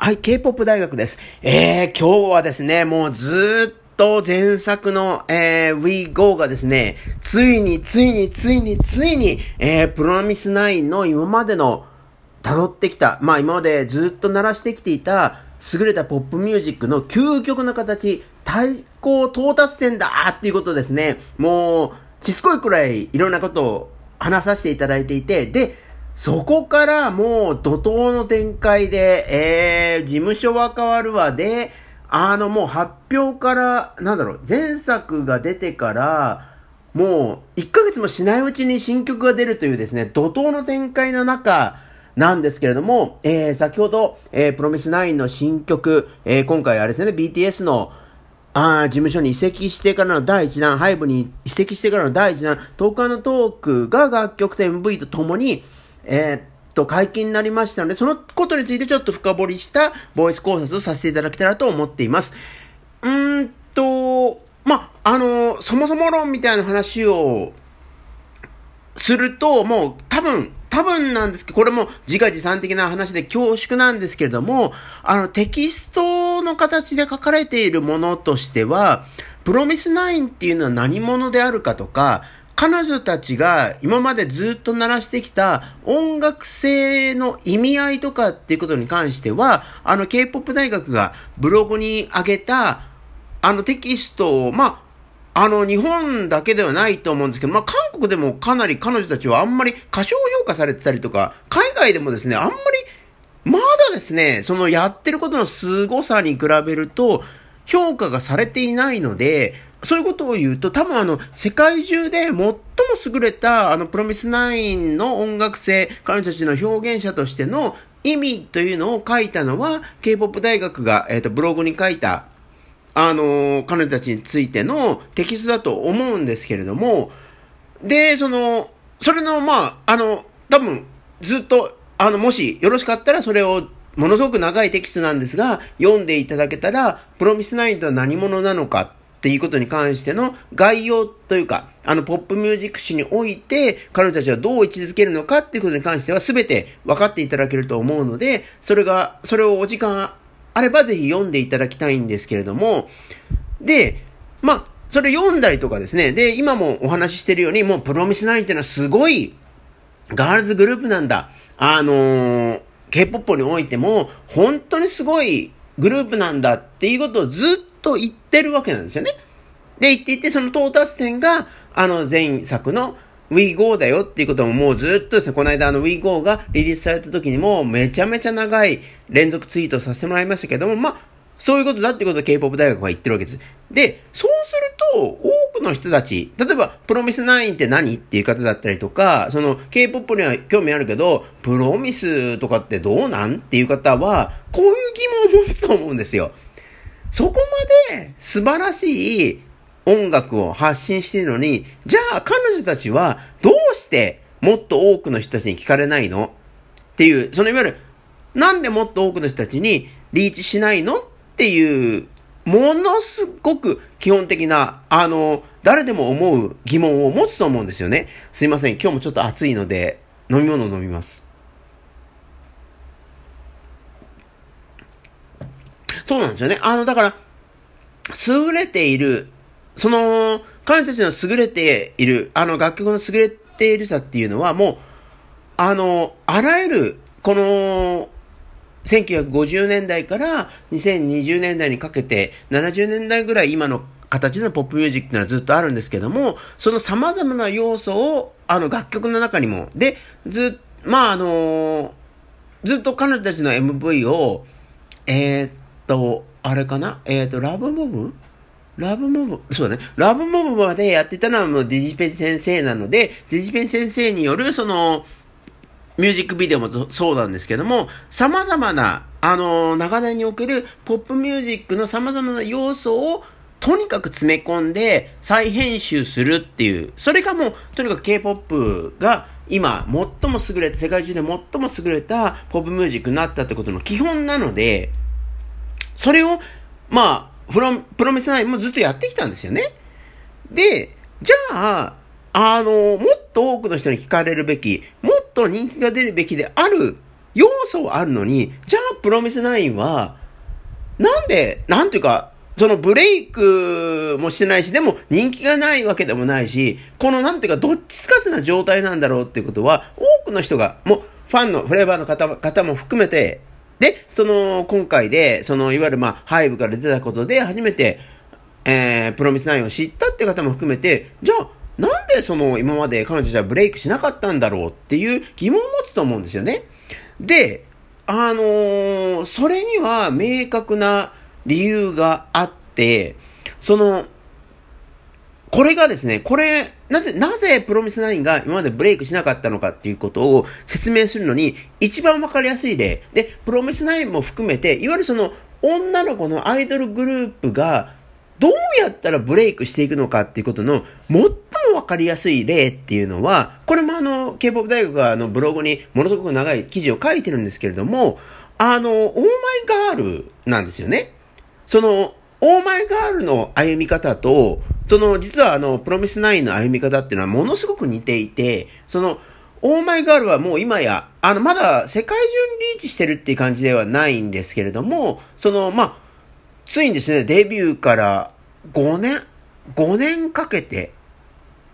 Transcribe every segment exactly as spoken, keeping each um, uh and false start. はい、K-ポップ 大学です。えー、今日はですね、もうずっと前作の、えー、We Go がですね、ついについについについに、えー、プロミスナインの今までの辿ってきた、まあ今までずっと鳴らしてきていた優れたポップミュージックの究極の形、最高到達点だっていうことですね。もう、しつこいくらいいろんなことを話させていただいていて、で、そこからもう怒涛の展開で、えー、事務所は変わるわで、あのもう発表から、なんだろう、前作が出てから、もういっかげつもしないうちに新曲が出るというですね、怒涛の展開の中なんですけれども、えー、先ほど、えー、プロミスナインの新曲、えー、今回あれですね、ビーティーエス のあ事務所に移籍してからの第一弾、ハイブに移籍してからの第一弾、トーク&トークが楽曲と エムブイ とともに、えー、っと解禁になりましたので、そのことについてちょっと深掘りしたボイス考察をさせていただけたらと思っています。うーんと、まあのそもそも論みたいな話をすると、もう多分多分なんですけど、これも自画自賛的な話で恐縮なんですけれども、あのテキストの形で書かれているものとしては、プロミスナインっていうのは何者であるかとか、彼女たちが今までずっと鳴らしてきた音楽性の意味合いとかっていうことに関しては、あの K-ポップ 大学がブログに上げたあのテキストを、まあ、あの日本だけではないと思うんですけど、まあ、韓国でもかなり彼女たちはあんまり過小評価されてたりとか、海外でもですね、あんまりまだですね、そのやってることの凄さに比べると評価がされていないので、そういうことを言うと、多分あの、世界中で最も優れた、あの、プロミスナインの音楽性、彼女たちの表現者としての意味というのを書いたのは、K-ポップ 大学が、えっと、ブログに書いた、あのー、彼女たちについてのテキストだと思うんですけれども、で、その、それの、まあ、あの、多分、ずっと、あの、もしよろしかったらそれを、ものすごく長いテキストなんですが、読んでいただけたら、プロミスナインとは何者なのか、っていうことに関しての概要というか、あのポップミュージック史において彼女たちはどう位置づけるのかっていうことに関しては全て分かっていただけると思うので、それがそれをお時間あればぜひ読んでいただきたいんですけれども、で、まあそれ読んだりとかですね、で今もお話ししているように、もうプロミスナインっていうのはすごいガールズグループなんだ、あのー、K-ポップ においても本当にすごいグループなんだっていうことをずっとと言ってるわけなんですよね。で、言っていて、その到達点が、あの前作の We Go だよっていうことももうずっとですね、この間あの We Go がリリースされた時にもめちゃめちゃ長い連続ツイートさせてもらいましたけども、まあ、そういうことだっていうことを K-ポップ 大学は言ってるわけです。で、そうすると、多くの人たち、例えば、プロミスナインって何っていう方だったりとか、その K-ポップ には興味あるけど、プロミスとかってどうなんっていう方は、こういう疑問を持つと思うんですよ。そこまで素晴らしい音楽を発信しているのに、じゃあ彼女たちはどうしてもっと多くの人たちに聞かれないのっていう、そのいわゆるなんでもっと多くの人たちにリーチしないのっていう、ものすごく基本的な、あの、誰でも思う疑問を持つと思うんですよね。すいません、今日もちょっと暑いので飲み物を飲みます。そうなんですよね。あの、だから、優れている、その、彼女たちの優れている、あの、楽曲の優れているさっていうのは、もう、あの、あらゆる、この、せんきゅうひゃくごじゅうねんだいからにせんにじゅうねんだいにかけて、ななじゅうねんだいぐらい今の形のポップミュージックっていうのはずっとあるんですけども、その様々な要素を、あの、楽曲の中にも、で、ず、まあ、あの、ずっと彼女たちの エムブイ を、えー、とあれかな、えっ、ー、とラブモブラブモブそうだねラブモブまでやってたのはもうデジペン先生なので、デジペン先生によるそのミュージックビデオもそうなんですけども、様々なあの長年におけるポップミュージックの様々な要素をとにかく詰め込んで再編集するっていう、それがもうとにかく K-ポップ が今最も優れた、世界中で最も優れたポップミュージックになったってことの基本なので、それを、まあ、プロ、プロミスナインもずっとやってきたんですよね。で、じゃあ、あの、もっと多くの人に聞かれるべき、もっと人気が出るべきである要素はあるのに、じゃあプロミスナインは、なんで、なんていうか、そのブレイクもしてないし、でも人気がないわけでもないし、このなんていうか、どっちつかずな状態なんだろうっていうことは、多くの人が、もうファンのフレーバーの 方, 方も含めて、で、その、今回で、その、いわゆる、まあ、ハイブから出たことで、初めて、えー、プロミスナインを知ったっていう方も含めて、じゃあ、なんでその、今まで彼女たちはブレイクしなかったんだろうっていう疑問を持つと思うんですよね。で、あのー、それには明確な理由があって、その、これがですね、これ、なぜ、なぜプロミスナインが今までブレイクしなかったのかっていうことを説明するのに一番わかりやすい例。で、プロミスナインも含めて、いわゆるその女の子のアイドルグループがどうやったらブレイクしていくのかっていうことの最もわかりやすい例っていうのは、これもあの、K-ポップ 大学があのブログにものすごく長い記事を書いてるんですけれども、あの、オーマイガールなんですよね。その、オーマイガールの歩み方と、その、実はあの、プロミスナインの歩み方っていうのはものすごく似ていて、その、オーマイガールはもう今や、あの、まだ世界中にリーチしてるっていう感じではないんですけれども、その、まあ、ついにですね、デビューからごねん、ごねんかけて、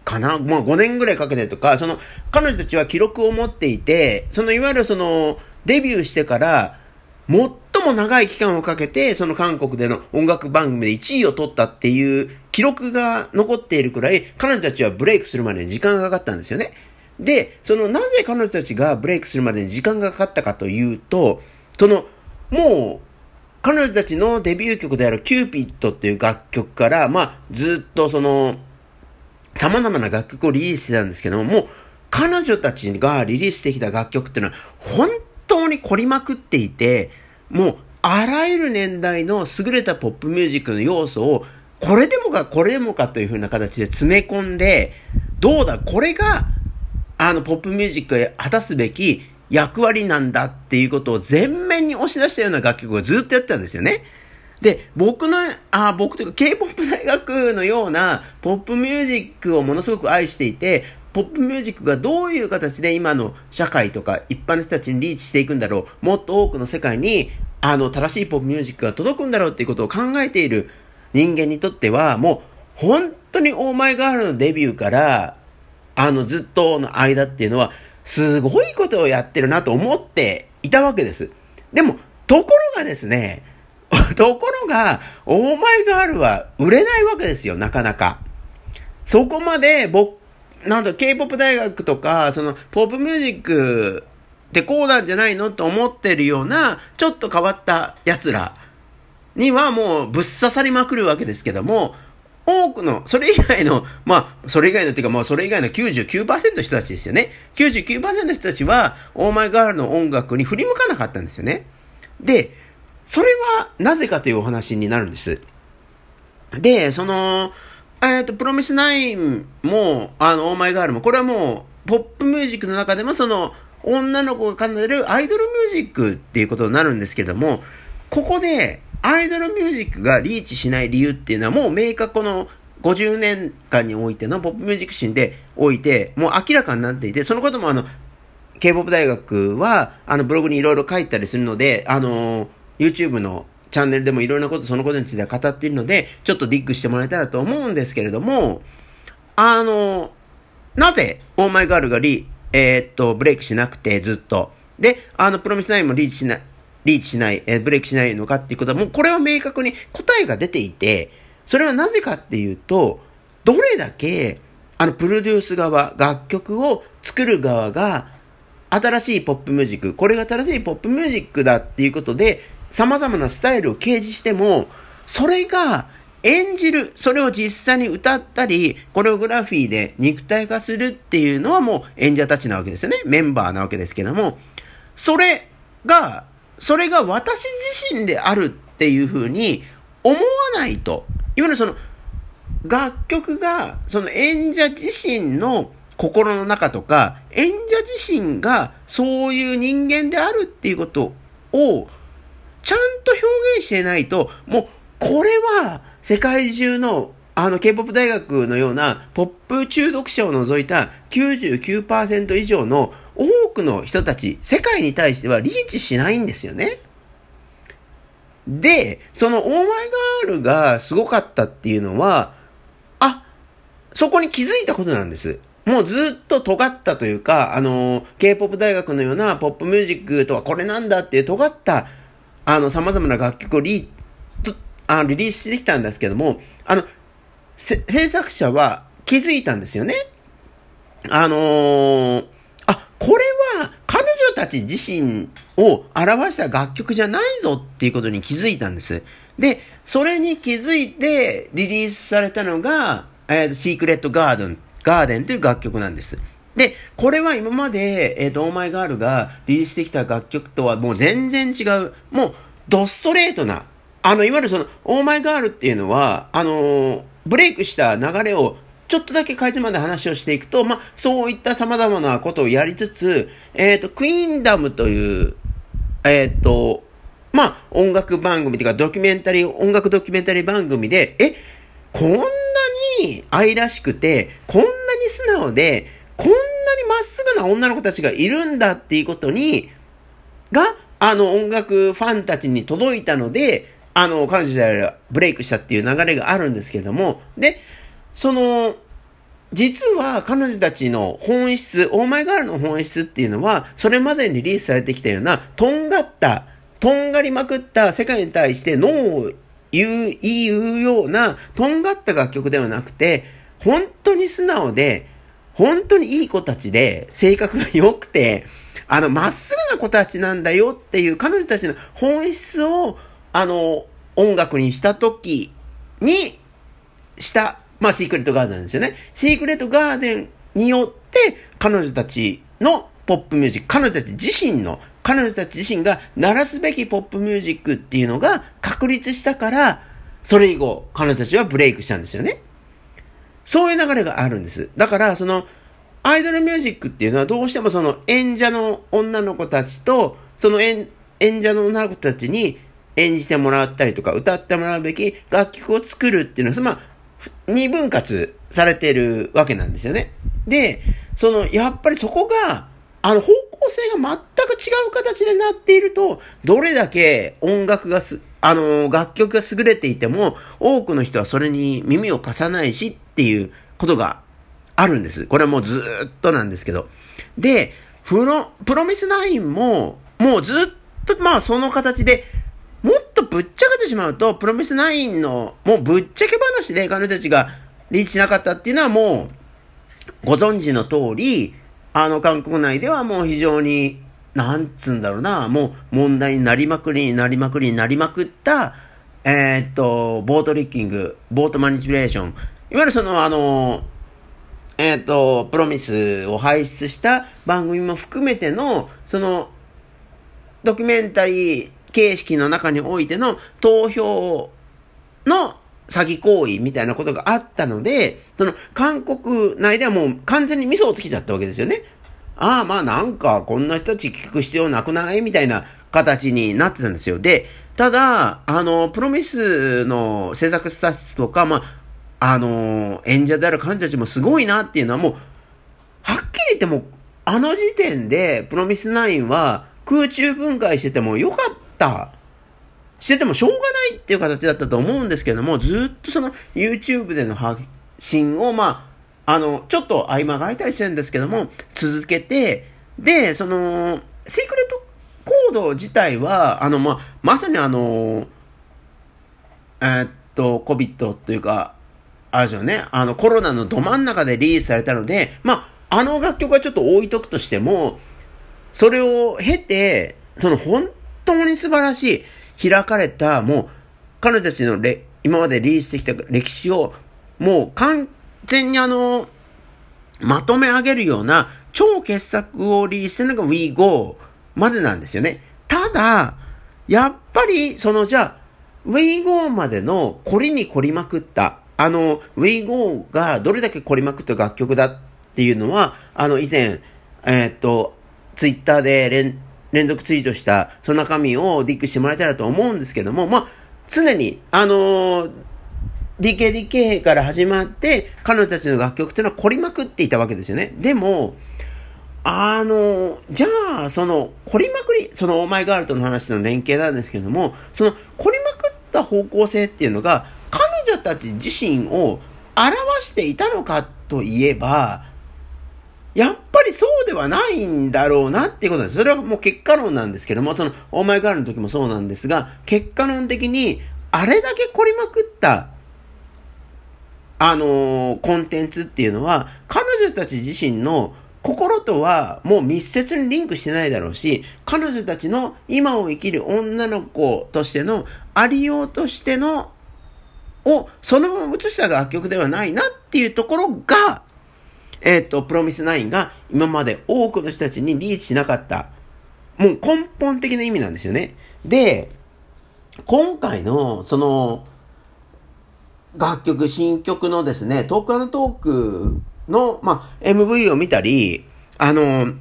かな、まあごねんぐらいかけてとか、その、彼女たちは記録を持っていて、その、いわゆるその、デビューしてから、最も長い期間をかけて、その韓国での音楽番組でいちいを取ったっていう記録が残っているくらい、彼女たちはブレイクするまでに時間がかかったんですよね。で、そのなぜ彼女たちがブレイクするまでに時間がかかったかというと、その、もう、彼女たちのデビュー曲であるキューピッドっていう楽曲から、まあ、ずっとその、様々な楽曲をリリースしてたんですけども、もう、彼女たちがリリースしてきた楽曲っていうのは、本当に凝りまくっていて、もう、あらゆる年代の優れたポップミュージックの要素を、これでもかこれでもかという風な形で詰め込んで、どうだ、これが、あの、ポップミュージックへ果たすべき役割なんだっていうことを全面に押し出したような楽曲をずっとやってたんですよね。で、僕の、あ、僕というか K-ポップ 大学のようなポップミュージックをものすごく愛していて、ポップミュージックがどういう形で今の社会とか一般の人たちにリーチしていくんだろう、もっと多くの世界にあの正しいポップミュージックが届くんだろうっていうことを考えている人間にとっては、もう本当にオーマイガールのデビューからあのずっとの間っていうのはすごいことをやってるなと思っていたわけです。でもところがですね、ところがオーマイガールは売れないわけですよ、なかなか。そこまで僕なんと K-ポップ 大学とか、その、ポップミュージックってこうなんじゃないのと思ってるような、ちょっと変わった奴らにはもうぶっ刺さりまくるわけですけども、多くの、それ以外の、まあ、それ以外のっていうか、まあ、それ以外の きゅうじゅうきゅうパーセント の人たちですよね。きゅうじゅうきゅうパーセント の人たちは、オーマイガールの音楽に振り向かなかったんですよね。で、それはなぜかというお話になるんです。で、その、えっと、プロミスナインも、あの、オーマイガールも、これはもう、ポップミュージックの中でも、その、女の子が奏でるアイドルミュージックっていうことになるんですけども、ここで、アイドルミュージックがリーチしない理由っていうのは、もう明確、このごじゅうねんかんにおいてのポップミュージックシーンでおいて、もう明らかになっていて、そのことも、あの、K-ポップ 大学は、あの、ブログにいろいろ書いたりするので、あの、YouTube の、チャンネルでもいろんなこと、そのことについては語っているので、ちょっとディッグしてもらえたらと思うんですけれども、あの、なぜ、オーマイガールがリ、えー、っと、ブレイクしなくて、ずっと。で、あの、プロミスナインもリーチしない、リーチしない、えー、ブレイクしないのかっていうことは、もうこれは明確に答えが出ていて、それはなぜかっていうと、どれだけ、あの、プロデュース側、楽曲を作る側が、新しいポップミュージック、これが新しいポップミュージックだっていうことで、様々なスタイルを掲示しても、それが演じる、それを実際に歌ったり、コレオグラフィーで肉体化するっていうのはもう演者たちなわけですよね。メンバーなわけですけども、それが、それが私自身であるっていうふうに思わないと。いわゆるその、楽曲が、その演者自身の心の中とか、演者自身がそういう人間であるっていうことを、ちゃんと表現してないと、もう、これは、世界中の、あの、K-ポップ 大学のような、ポップ中毒者を除いた きゅうじゅうきゅうパーセント 以上の多くの人たち、世界に対してはリーチしないんですよね。で、そのオーマイガールがすごかったっていうのは、あ、そこに気づいたことなんです。もうずっと尖ったというか、あの、K-ポップ 大学のようなポップミュージックとはこれなんだっていう尖った、あの、様々な楽曲をリー、あリリースしてきたんですけども、あの、制作者は気づいたんですよね。あのー、あ、これは彼女たち自身を表した楽曲じゃないぞっていうことに気づいたんです。で、それに気づいてリリースされたのが、えー、シークレットガーデン、ガーデンという楽曲なんです。で、これは今まで、えっと、オーマイガールがリリースしてきた楽曲とはもう全然違う、もうドストレートな、あの、いわゆるその、オーマイガールっていうのは、あのー、ブレイクした流れをちょっとだけ変えてまで話をしていくと、まあ、そういった様々なことをやりつつ、えっと、クイーンダムという、えっと、まあ、音楽番組というか、ドキュメンタリー、音楽ドキュメンタリー番組で、え、こんなに愛らしくて、こんなに素直で、こんなにまっすぐな女の子たちがいるんだっていうことに、が、あの、音楽ファンたちに届いたので、あの、彼女がブレイクしたっていう流れがあるんですけれども、で、その、実は彼女たちの本質、オーマイガールの本質っていうのは、それまでにリリースされてきたような、とんがった、とんがりまくった世界に対してノーを言う、言うような、とんがった楽曲ではなくて、本当に素直で、本当にいい子たちで、性格が良くて、あの、まっすぐな子たちなんだよっていう、彼女たちの本質を、あの、音楽にした時に、した、まあ、シークレットガーデンですよね。シークレットガーデンによって、彼女たちのポップミュージック、彼女たち自身の、彼女たち自身が鳴らすべきポップミュージックっていうのが確立したから、それ以後、彼女たちはブレイクしたんですよね。そういう流れがあるんです。だから、その、アイドルミュージックっていうのは、どうしてもその演者の女の子たちと、その演、演者の女の子たちに演じてもらったりとか、歌ってもらうべき楽曲を作るっていうのは、まあ、二分割されてるわけなんですよね。で、その、やっぱりそこが、あの、方向性が全く違う形になっていると、どれだけ音楽がす、あの、楽曲が優れていても、多くの人はそれに耳を貸さないしっていうことがあるんです。これはもうずーっとなんですけど。で、プロ、プロミスナインも、もうずーっと、まあ、その形で、もっとぶっちゃけてしまうと、プロミスナインの、もうぶっちゃけ話で彼女たちがリーチしなかったっていうのはもう、ご存知の通り、あの、韓国内ではもう非常に、なんつうんだろうな、もう問題になりまくりになりまくりになりまくった、えー、っと、ボートリッキング、ボートマニピュレーション、いわゆるその、あの、えー、っと、プロミスを輩出した番組も含めての、その、ドキュメンタリー、形式の中においての投票の詐欺行為みたいなことがあったので、その韓国内ではもう完全に味噌をつけちゃったわけですよね。ああ、まあなんかこんな人たち聞く必要なくないみたいな形になってたんですよ。で、ただ、あの、プロミスの制作スタッフとか、まあ、あの、演者である彼女たちもすごいなっていうのはもう、はっきり言ってもう、あの時点でプロミスナインは空中分解しててもよかった。しててもしょうがないっていう形だったと思うんですけども、ずっとその YouTube での発信を、まあ、あの、ちょっと合間が空いたりしてるんですけども、続けて、で、その、シークレットコード自体は、あの、まあ、まさにあの、えー、っと、COVID というか、あれですよね、あの、コロナのど真ん中でリリースされたので、まあ、あの楽曲はちょっと置いとくとしても、それを経て、その、本本当に素晴らしい開かれた、もう彼女たちのれ今までリリースしてきた歴史をもう完全にあのまとめ上げるような超傑作をリリースしたのが We Go までなんですよね。ただやっぱりそのじゃあ We Go までの凝りに凝りまくったあの We Go がどれだけ凝りまくった楽曲だっていうのはあの以前えっとツイッターで連連続ツイートした、その中身をディックしてもらえたらと思うんですけども、まあ、常に、あのー、ディーケーディーケー から始まって、彼女たちの楽曲っていうのは凝りまくっていたわけですよね。でも、あの、じゃあ、その、凝りまくり、その、オーマイガールとの話の連携なんですけども、その、凝りまくった方向性っていうのが、彼女たち自身を表していたのかといえば、やっぱりそうではないんだろうなっていうことです。それはもう結果論なんですけども、その、オーマイガールの時もそうなんですが、結果論的に、あれだけ凝りまくった、あのー、コンテンツっていうのは、彼女たち自身の、心とはもう密接にリンクしてないだろうし、彼女たちの今を生きる女の子としてのありようとしてのをそのまま映した楽曲ではないなっていうところが、えっと、プロミスナインが今まで多くの人たちにリーチしなかった、もう根本的な意味なんですよね。で、今回のその楽曲、新曲のですね、トーク&トークの、まあ、エムブイ を見たり、あのー、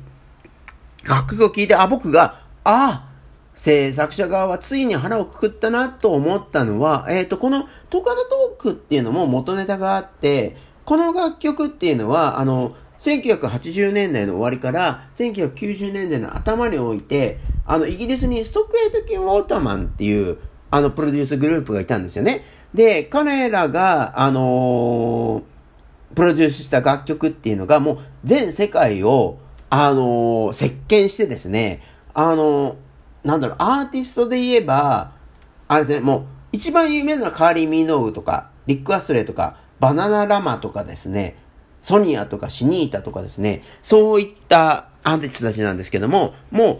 楽曲を聴いて、あ、僕が、ああ、制作者側はついに腹をくくったなと思ったのは、えっと、このトーク&トークっていうのも元ネタがあって、この楽曲っていうのは、あの、せんきゅうひゃくはちじゅうねんだいの終わりから、せんきゅうひゃくきゅうじゅうねんだいの頭において、あの、イギリスにストックエイト・キン・ウォーターマンっていう、あの、プロデュースグループがいたんですよね。で、彼らが、あのー、プロデュースした楽曲っていうのがもう全世界をあのー、席巻してですね、あのー、なんだろう、アーティストで言えばあれですね、もう一番有名なのはカーリー・ミノウとかリック・アストレイとかバナナ・ラマとかですね、ソニアとかシニータとかですね、そういったアーティストたちなんですけども、もう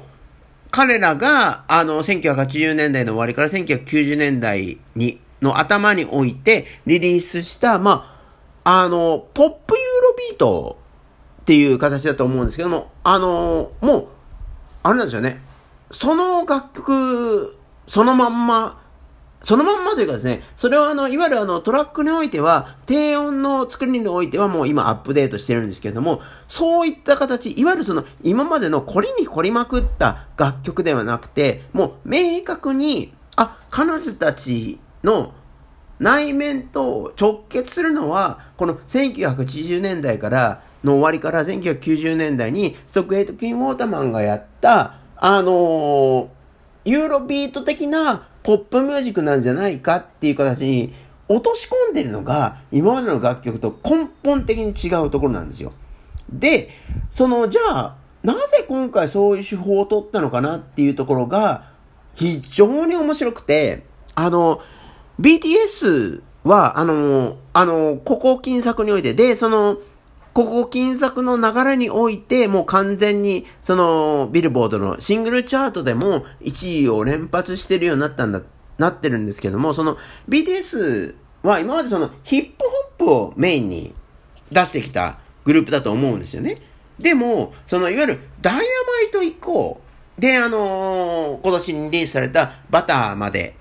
彼らがあのせんきゅうひゃくはちじゅうねんだいの終わりからせんきゅうひゃくきゅうじゅうねんだいにの頭においてリリースしたまああの、ポップユーロビートっていう形だと思うんですけども、あの、もう、あれなんですよね。その楽曲、そのまんま、そのまんまというかですね、それはあの、いわゆるあの、トラックにおいては、低音の作りにおいてはもう今アップデートしてるんですけれども、そういった形、いわゆるその、今までの凝りに凝りまくった楽曲ではなくて、もう明確に、あ、彼女たちの、内面と直結するのはこのせんきゅうひゃくはちじゅうねんだいからの終わりからせんきゅうひゃくきゅうじゅうねんだいにストックエイト・キン・ウォーターマンがやったあのー、ユーロビート的なポップミュージックなんじゃないかっていう形に落とし込んでるのが今までの楽曲と根本的に違うところなんですよ。で、そのじゃあなぜ今回そういう手法を取ったのかなっていうところが非常に面白くて、あのビーティーエス は、あの、あの、ここ近作において、で、その、ここ近作の流れにおいて、もう完全に、その、ビルボードのシングルチャートでもいちいを連発してるようになったんだ、なってるんですけども、その、ビーティーエス は今までその、ヒップホップをメインに出してきたグループだと思うんですよね。でも、その、いわゆる、ダイナマイト以降、で、あのー、今年にリリースされたバターまで、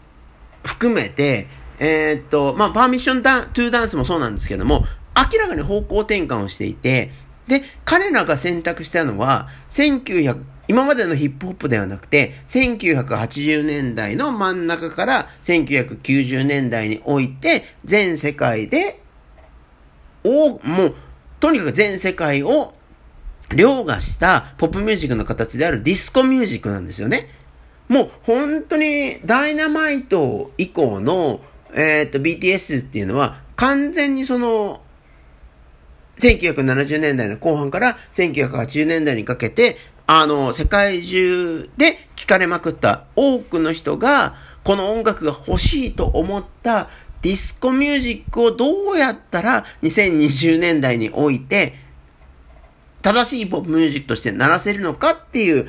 含めて、えー、っと、まあ、パーミッションダン、トゥーダンスもそうなんですけども、明らかに方向転換をしていて、で、彼らが選択したのは、せんきゅうひゃく、今までのヒップホップではなくて、せんきゅうひゃくはちじゅうねんだいの真ん中からせんきゅうひゃくきゅうじゅうねんだいにおいて、全世界で、お、もう、とにかく全世界を凌駕したポップミュージックの形であるディスコミュージックなんですよね。もう本当にダイナマイト以降の、えー、と ビーティーエス っていうのは完全にそのせんきゅうひゃくななじゅうねんだいの後半からせんきゅうひゃくはちじゅうねんだいにかけてあの世界中で聴かれまくった多くの人がこの音楽が欲しいと思ったディスコミュージックをどうやったらにせんにじゅうねんだいにおいて正しいポップミュージックとして鳴らせるのかっていう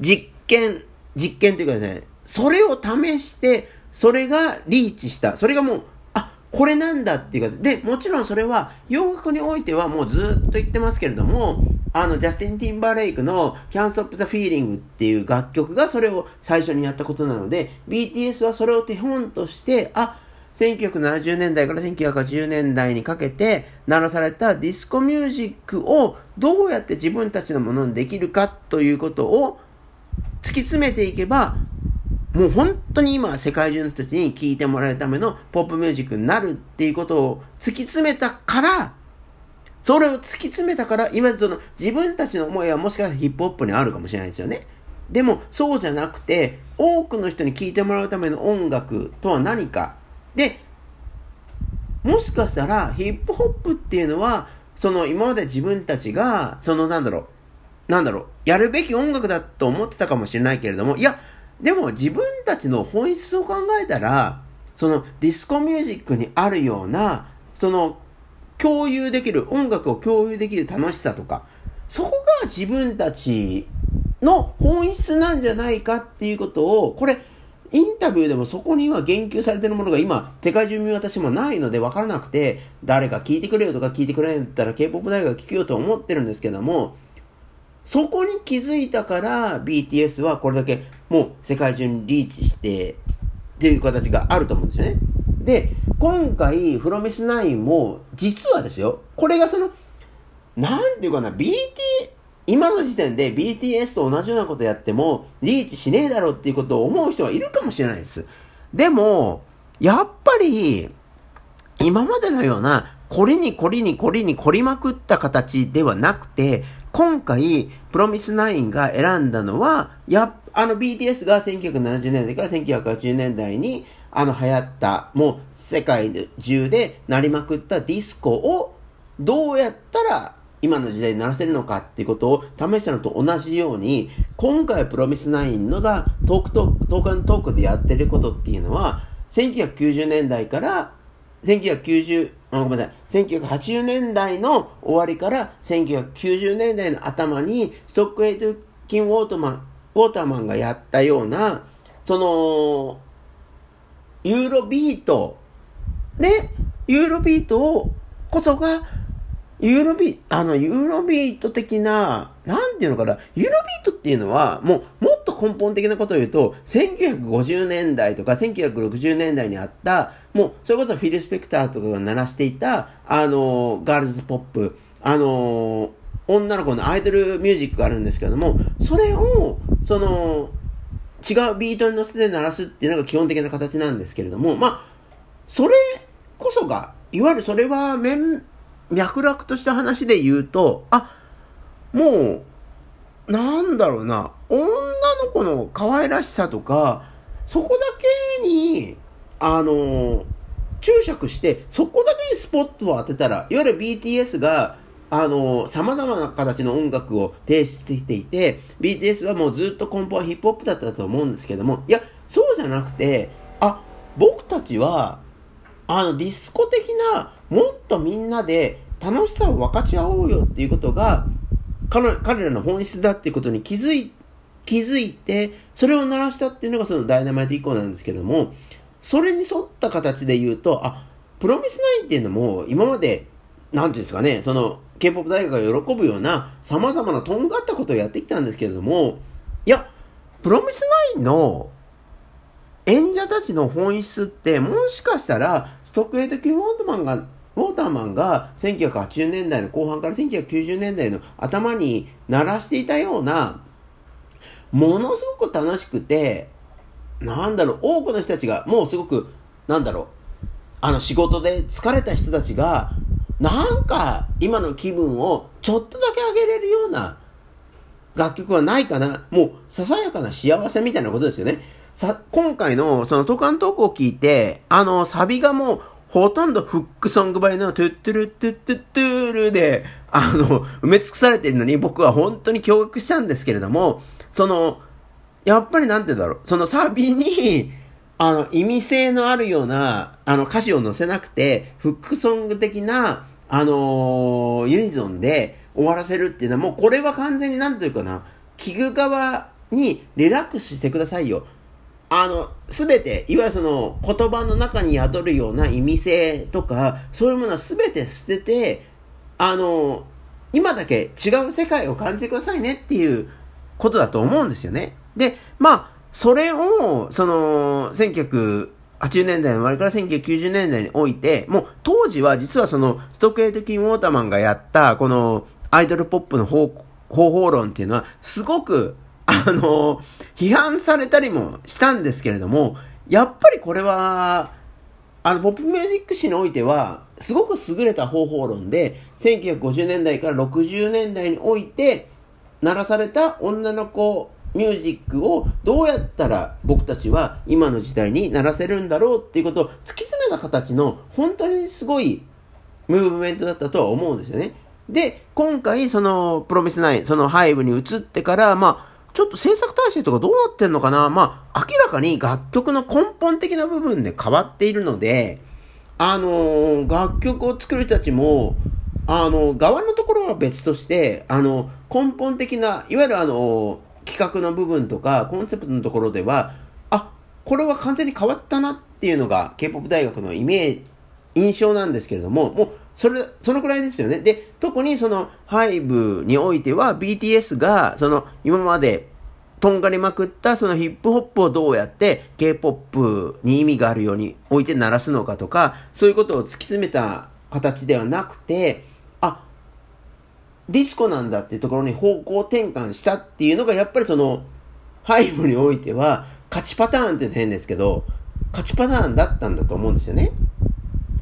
実験実験というかですね、それを試して、それがリーチした。それがもう、あ、これなんだっていうか、で、もちろんそれは、洋楽においてはもうずっと言ってますけれども、あの、ジャスティン・ティンバーレイクの Can't Stop the Feeling っていう楽曲がそれを最初にやったことなので、ビーティーエス はそれを手本として、あ、せんきゅうひゃくななじゅうねんだいからせんきゅうひゃくはちじゅうねんだいにかけて鳴らされたディスコミュージックをどうやって自分たちのものにできるかということを、突き詰めていけば、もう本当に今世界中の人たちに聴いてもらうためのポップミュージックになるっていうことを突き詰めたから、それを突き詰めたから、今その自分たちの思いはもしかしたらヒップホップにあるかもしれないですよね。でもそうじゃなくて、多くの人に聴いてもらうための音楽とは何かで、もしかしたらヒップホップっていうのは、その今まで自分たちがそのなんだろうなんだろうやるべき音楽だと思ってたかもしれないけれども、いやでも自分たちの本質を考えたら、そのディスコミュージックにあるような、その共有できる音楽を共有できる楽しさとか、そこが自分たちの本質なんじゃないかっていうことを、これインタビューでもそこには言及されているものが今世界中見渡しもないので分からなくて、誰か聞いてくれよとか、聞いてくれんだったら K-ポップ 大学聞くよと思ってるんですけども、そこに気づいたから ビーティーエス はこれだけもう世界中にリーチしてっていう形があると思うんですよね。で、今回フロミスナインも実はですよ、これがそのなんていうかな ビーティー 今の時点で ビーティーエス と同じようなことやってもリーチしねえだろうっていうことを思う人はいるかもしれないです。でもやっぱり今までのようなこりにこりにこりにこりまくった形ではなくて、今回プロミスナインが選んだのは、やあの ビーティーエス がせんきゅうひゃくななじゅうねんだいからせんきゅうひゃくはちじゅうねんだいにあの流行った、もう世界中で鳴りまくったディスコをどうやったら今の時代に鳴らせるのかっていうことを試したのと同じように、今回プロミスナインのがトークトーク、トークアンドトークでやってることっていうのは、せんきゅうひゃくきゅうじゅうねんだいから1990ごめんなさいせんきゅうひゃくはちじゅうねんだいの終わりからせんきゅうひゃくきゅうじゅうねんだいの頭にストックエイトキン・ウォーターマン、ウォーターマンがやったような、そのユーロビートね、ユーロビートをこそがユーロビあのユーロビート的な、なんていうのかな、ユーロビートっていうのはもうもっと根本的なことを言うと、せんきゅうひゃくごじゅうねんだいとかせんきゅうひゃくろくじゅうねんだいにあった、もうそれこそフィル・スペクターとかが鳴らしていたあのガールズポップ、あの女の子のアイドルミュージックがあるんですけども、それをその違うビートに乗せて鳴らすっていうのが基本的な形なんですけれども、まあそれこそがいわゆる、それは面脈絡とした話で言うと、あ、もうなんだろうな、女の子の可愛らしさとか、そこだけにあの注釈して、そこだけにスポットを当てたら、いわゆる ビーティーエス があの様々な形の音楽を提出してきていて、 ビーティーエス はもうずっと根本はヒップホップだったと思うんですけども、いやそうじゃなくて、あ、僕たちはあのディスコ的な、もっとみんなで楽しさを分かち合おうよっていうことが彼らの本質だっていうことに気づい、気づいて、それを鳴らしたっていうのがそのダイナマイト以降なんですけども、それに沿った形で言うと、あ、プロミスナインっていうのも今までなんていうんですかね、その K-ポップ 大学が喜ぶような様々なとんがったことをやってきたんですけれども、いやプロミスナインの演者たちの本質って、もしかしたらストックエイト・キン・ウォーターマンがウォーターマンがせんきゅうひゃくはちじゅうねんだいの後半からせんきゅうひゃくきゅうじゅうねんだいの頭に鳴らしていたような、ものすごく楽しくて、なんだろう、多くの人たちがもうすごくなんだろうあの仕事で疲れた人たちが、なんか今の気分をちょっとだけ上げれるような楽曲はないかな、もうささやかな幸せみたいなことですよね。さ、今回のそのトークアンドトークを聞いて、あのサビがもうほとんどフックソングばいのトゥットゥルトゥットゥットゥルであの埋め尽くされているのに、僕は本当に驚愕したんですけれども、そのやっぱりなんて言うんだろう、そのサビにあの意味性のあるようなあの歌詞を載せなくて、フックソング的なあのー、ユニゾンで終わらせるっていうのは、もうこれは完全になんていうかな、聞く側にリラックスしてくださいよ。あの全ていわゆるその言葉の中に宿るような意味性とか、そういうものは全て捨てて、あの今だけ違う世界を感じてくださいねっていうことだと思うんですよね。で、まあそれをそのせんきゅうひゃくはちじゅうねんだいの終わりからせんきゅうひゃくきゅうじゅうねんだいにおいて、もう当時は実はそのストックエイト・キン・ウォーターマンがやったこのアイドルポップの 方, 方法論っていうのはすごくあの批判されたりもしたんですけれども、やっぱりこれはあのポップミュージック史においてはすごく優れた方法論で、せんきゅうひゃくごじゅうねんだいからろくじゅうねんだいにおいて鳴らされた女の子ミュージックをどうやったら僕たちは今の時代に鳴らせるんだろうっていうことを突き詰めた形の本当にすごいムーブメントだったとは思うんですよね。で、今回そのプロミスナイン、そのハイブに移ってから、まあ、ちょっと制作体制とかどうなってるのかな、まあ、明らかに楽曲の根本的な部分で変わっているので、あのー、楽曲を作る人たちも、あのー、側のところは別として、あのー、根本的な、いわゆるあのー、企画の部分とか、コンセプトのところでは、あ、これは完全に変わったなっていうのが、K-ポップ 大学のイメージ、印象なんですけれども、もう、それ、そのくらいですよね。で、特にその、ハイブにおいては、ビーティーエス が、その、今まで、とんがりまくった、そのヒップホップをどうやって、K-ポップ に意味があるように置いて鳴らすのかとか、そういうことを突き詰めた形ではなくて、あ、ディスコなんだっていうところに方向転換したっていうのが、やっぱりその、ハイブにおいては、勝ちパターンって言うと変ですけど、勝ちパターンだったんだと思うんですよね。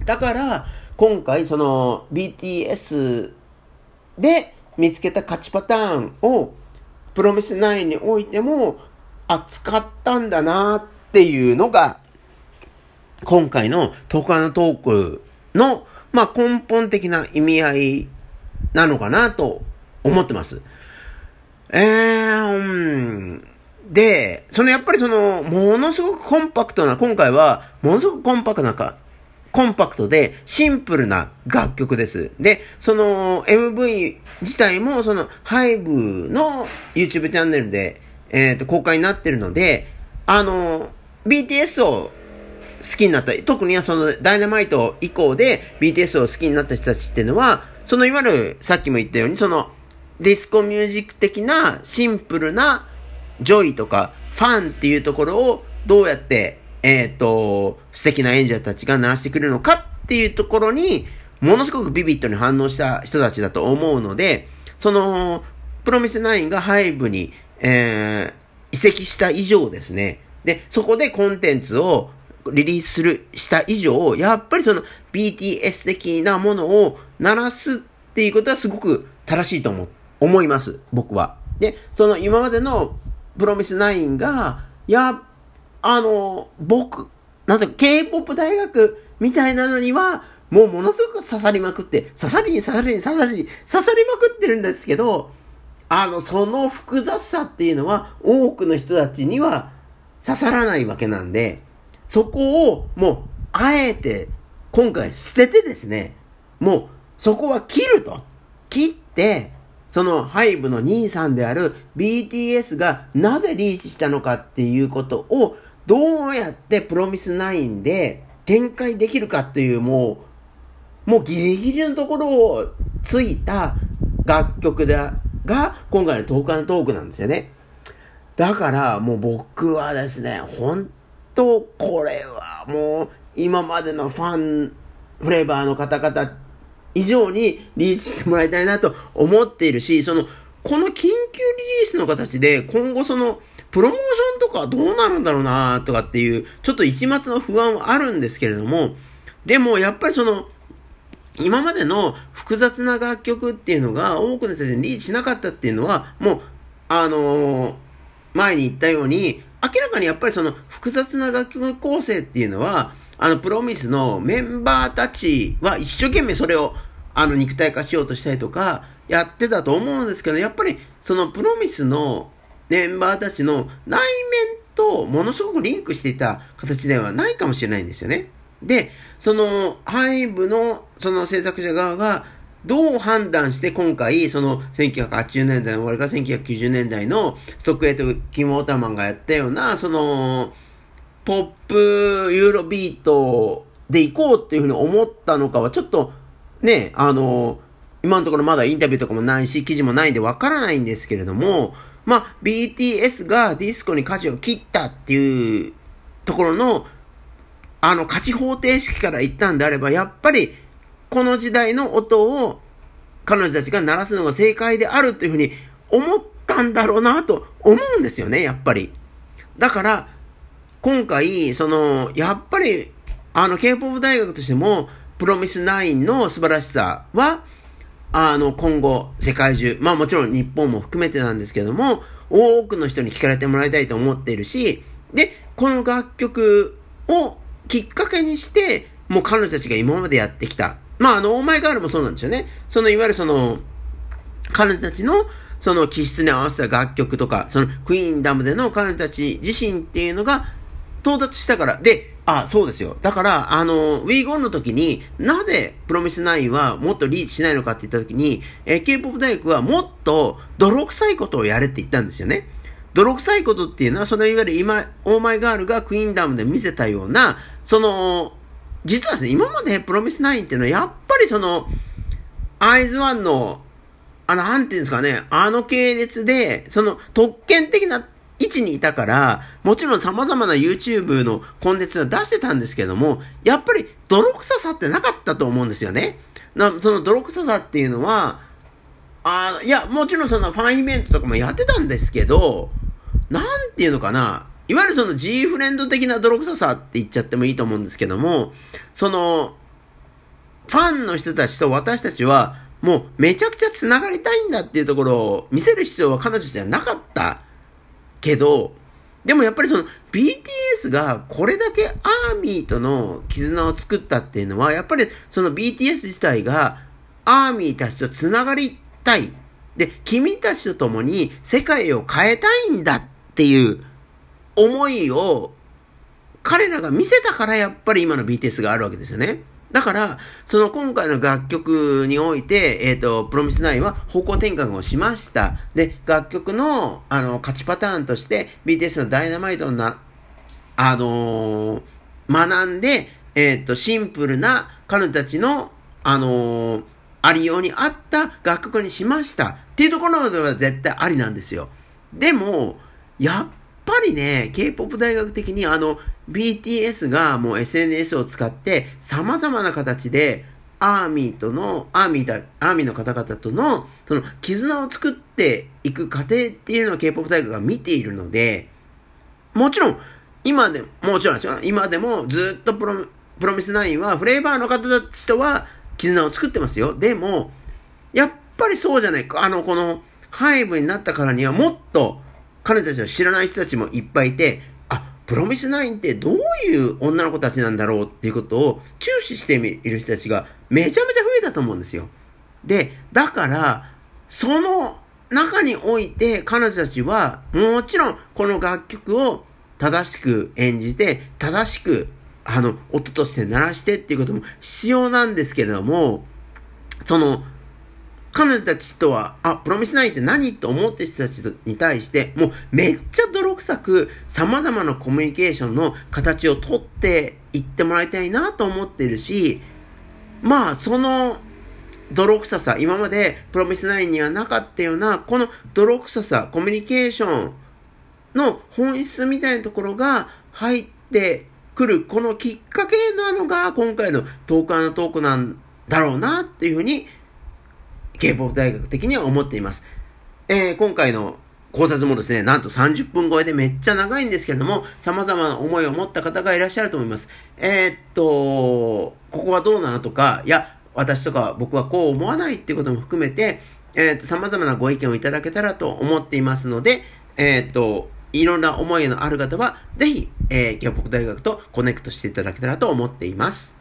だから今回その ビーティーエス で見つけた勝ちパターンをプロミスナインにおいても扱ったんだなっていうのが今回のトーク&トークのまあ根本的な意味合いなのかなと思ってます。えー、うんでそのやっぱりそのものすごくコンパクトな今回はものすごくコンパクトなか。コンパクトでシンプルな楽曲です。で、その エムブイ 自体もその ハイブ の YouTube チャンネルで、えーと、公開になってるので、あの、ビーティーエス を好きになった、特にそのダイナマイト以降で ビーティーエス を好きになった人たちっていうのは、そのいわゆるさっきも言ったようにそのディスコミュージック的なシンプルなジョイとかファンっていうところをどうやってえっと、素敵な演者たちが鳴らしてくれるのかっていうところに、ものすごくビビッドに反応した人たちだと思うので、その、プロミスナインがハイブに、えー、移籍した以上ですね。で、そこでコンテンツをリリースする、した以上、やっぱりその ビーティーエス 的なものを鳴らすっていうことはすごく正しいと思、思います。僕は。で、その今までのプロミスナインが、やっぱりあの、僕、なんていうか、K-ポップ 大学みたいなのには、もうものすごく刺さりまくって、刺さりに刺さりに刺さりに刺さりまくってるんですけど、あの、その複雑さっていうのは、多くの人たちには刺さらないわけなんで、そこをもう、あえて、今回捨ててですね、もう、そこは切ると。切って、そのハイブの兄さんである ビーティーエス がなぜリーチしたのかっていうことを、どうやってプロミスナインで展開できるかっていうもう、もうギリギリのところをついた楽曲だが今回のトーク&トークなんですよね。だからもう僕はですね、本当これはもう今までのファンフレーバーの方々以上にリーチしてもらいたいなと思っているし、その、この緊急リリースの形で今後その、プロモーションとかどうなるんだろうなとかっていう、ちょっと一末の不安はあるんですけれども、でもやっぱりその、今までの複雑な楽曲っていうのが多くの人たちにリーチしなかったっていうのは、もう、あのー、前に言ったように、明らかにやっぱりその複雑な楽曲構成っていうのは、あの、プロミスのメンバーたちは一生懸命それを、あの、肉体化しようとしたりとか、やってたと思うんですけど、やっぱり、そのプロミスの、メンバーたちの内面とものすごくリンクしていた形ではないかもしれないんですよね。で、そのハイブのその制作者側がどう判断して今回そのせんきゅうひゃくはちじゅうねんだいの終わりからせんきゅうひゃくきゅうじゅうねんだいのストックエイト・キム・オータマンがやったようなそのポップユーロビートで行こうっていうふうに思ったのかはちょっとね、あの今のところまだインタビューとかもないし記事もないんでわからないんですけれども、まあ、ビーティーエス がディスコに舵を切ったっていうところの、あの、価値方程式から言ったんであれば、やっぱり、この時代の音を彼女たちが鳴らすのが正解であるというふうに思ったんだろうなと思うんですよね、やっぱり。だから、今回、その、やっぱり、あの K-ポップ 大学としてもプロミスナインの素晴らしさはあの今後世界中、まあもちろん日本も含めてなんですけども、多くの人に聞かれてもらいたいと思っているし、でこの楽曲をきっかけにしてもう彼女たちが今までやってきた、まああのオーマイガールもそうなんですよね。そのいわゆるその彼女たちのその気質に合わせた楽曲とか、そのクイーンダムでの彼女たち自身っていうのが到達したからで、あ、そうですよ。だからあの We Go の時になぜプロミスナインはもっとリーチしないのかって言った時に、え K-ポップ 大学はもっと泥臭いことをやれって言ったんですよね。泥臭いことっていうのはそのいわゆる今オーマイガールがクイーンダムで見せたような、その実はですね、今までプロミスナインっていうのはやっぱりそのアイズワンのあのなんていうんですかね、あの系列でその特権的な位置にいたから、もちろん様々な YouTube のコンテンツは出してたんですけども、やっぱり泥臭さってなかったと思うんですよね。なその泥臭さっていうのはあいやもちろんそのファンイベントとかもやってたんですけど、なんていうのかな、いわゆるその G フレンド的な泥臭さって言っちゃってもいいと思うんですけども、そのファンの人たちと私たちはもうめちゃくちゃつながりたいんだっていうところを見せる必要は彼女じゃなかったけど、でもやっぱりその ビーティーエス がこれだけアーミーとの絆を作ったっていうのは、やっぱりその ビーティーエス 自体がアーミーたちとつながりたい、で君たちと共に世界を変えたいんだっていう思いを彼らが見せたから、やっぱり今の ビーティーエス があるわけですよね。だからその今回の楽曲において、えっとプロミスナインは方向転換をしました。で楽曲のあの勝ちパターンとして ビーティーエス のダイナマイトなあのー、学んで、えっとシンプルな彼女たちのあのー、ありように合った楽曲にしましたっていうところまでは絶対ありなんですよ。でもやっやっぱりね、 K-ポップ 大学的にあの ビーティーエス がもう エスエヌエス を使って様々な形でアーミーとのアーミーだアーミーの方々とのその絆を作っていく過程っていうのを K-ポップ 大学が見ているので、もちろん今でももちろんですよ、今でもずっとプロ、プロミスナインはフレーバーの方たちとは絆を作ってますよ。でもやっぱりそうじゃないか、あのこのハイブになったからにはもっと彼たちを知らない人たちもいっぱいいて、あ、プロミスナインってどういう女の子たちなんだろうっていうことを注視している人たちがめちゃめちゃ増えたと思うんですよ。で、だからその中において彼女たちはもちろんこの楽曲を正しく演じて、正しくあの音として鳴らしてっていうことも必要なんですけれども、その彼女たちとは、あ、プロミスナインって何と思ってる人たちに対して、もうめっちゃ泥臭く様々なコミュニケーションの形をとっていってもらいたいなと思ってるし、まあその泥臭さ、今までプロミスナインにはなかったような、この泥臭さ、コミュニケーションの本質みたいなところが入ってくる、このきっかけなのが今回のトーク&トークなんだろうなっていうふうに、K-ポップ 大学的には思っています。えー、今回の考察もですね、なんとさんじゅっぷん超えでめっちゃ長いんですけれども、様々な思いを持った方がいらっしゃると思います。えー、っと、ここはどうなのとか、いや、私とか僕はこう思わないっていうことも含めて、えー、っと、様々なご意見をいただけたらと思っていますので、えー、っと、いろんな思いのある方は、ぜひ、えー、K-ポップ 大学とコネクトしていただけたらと思っています。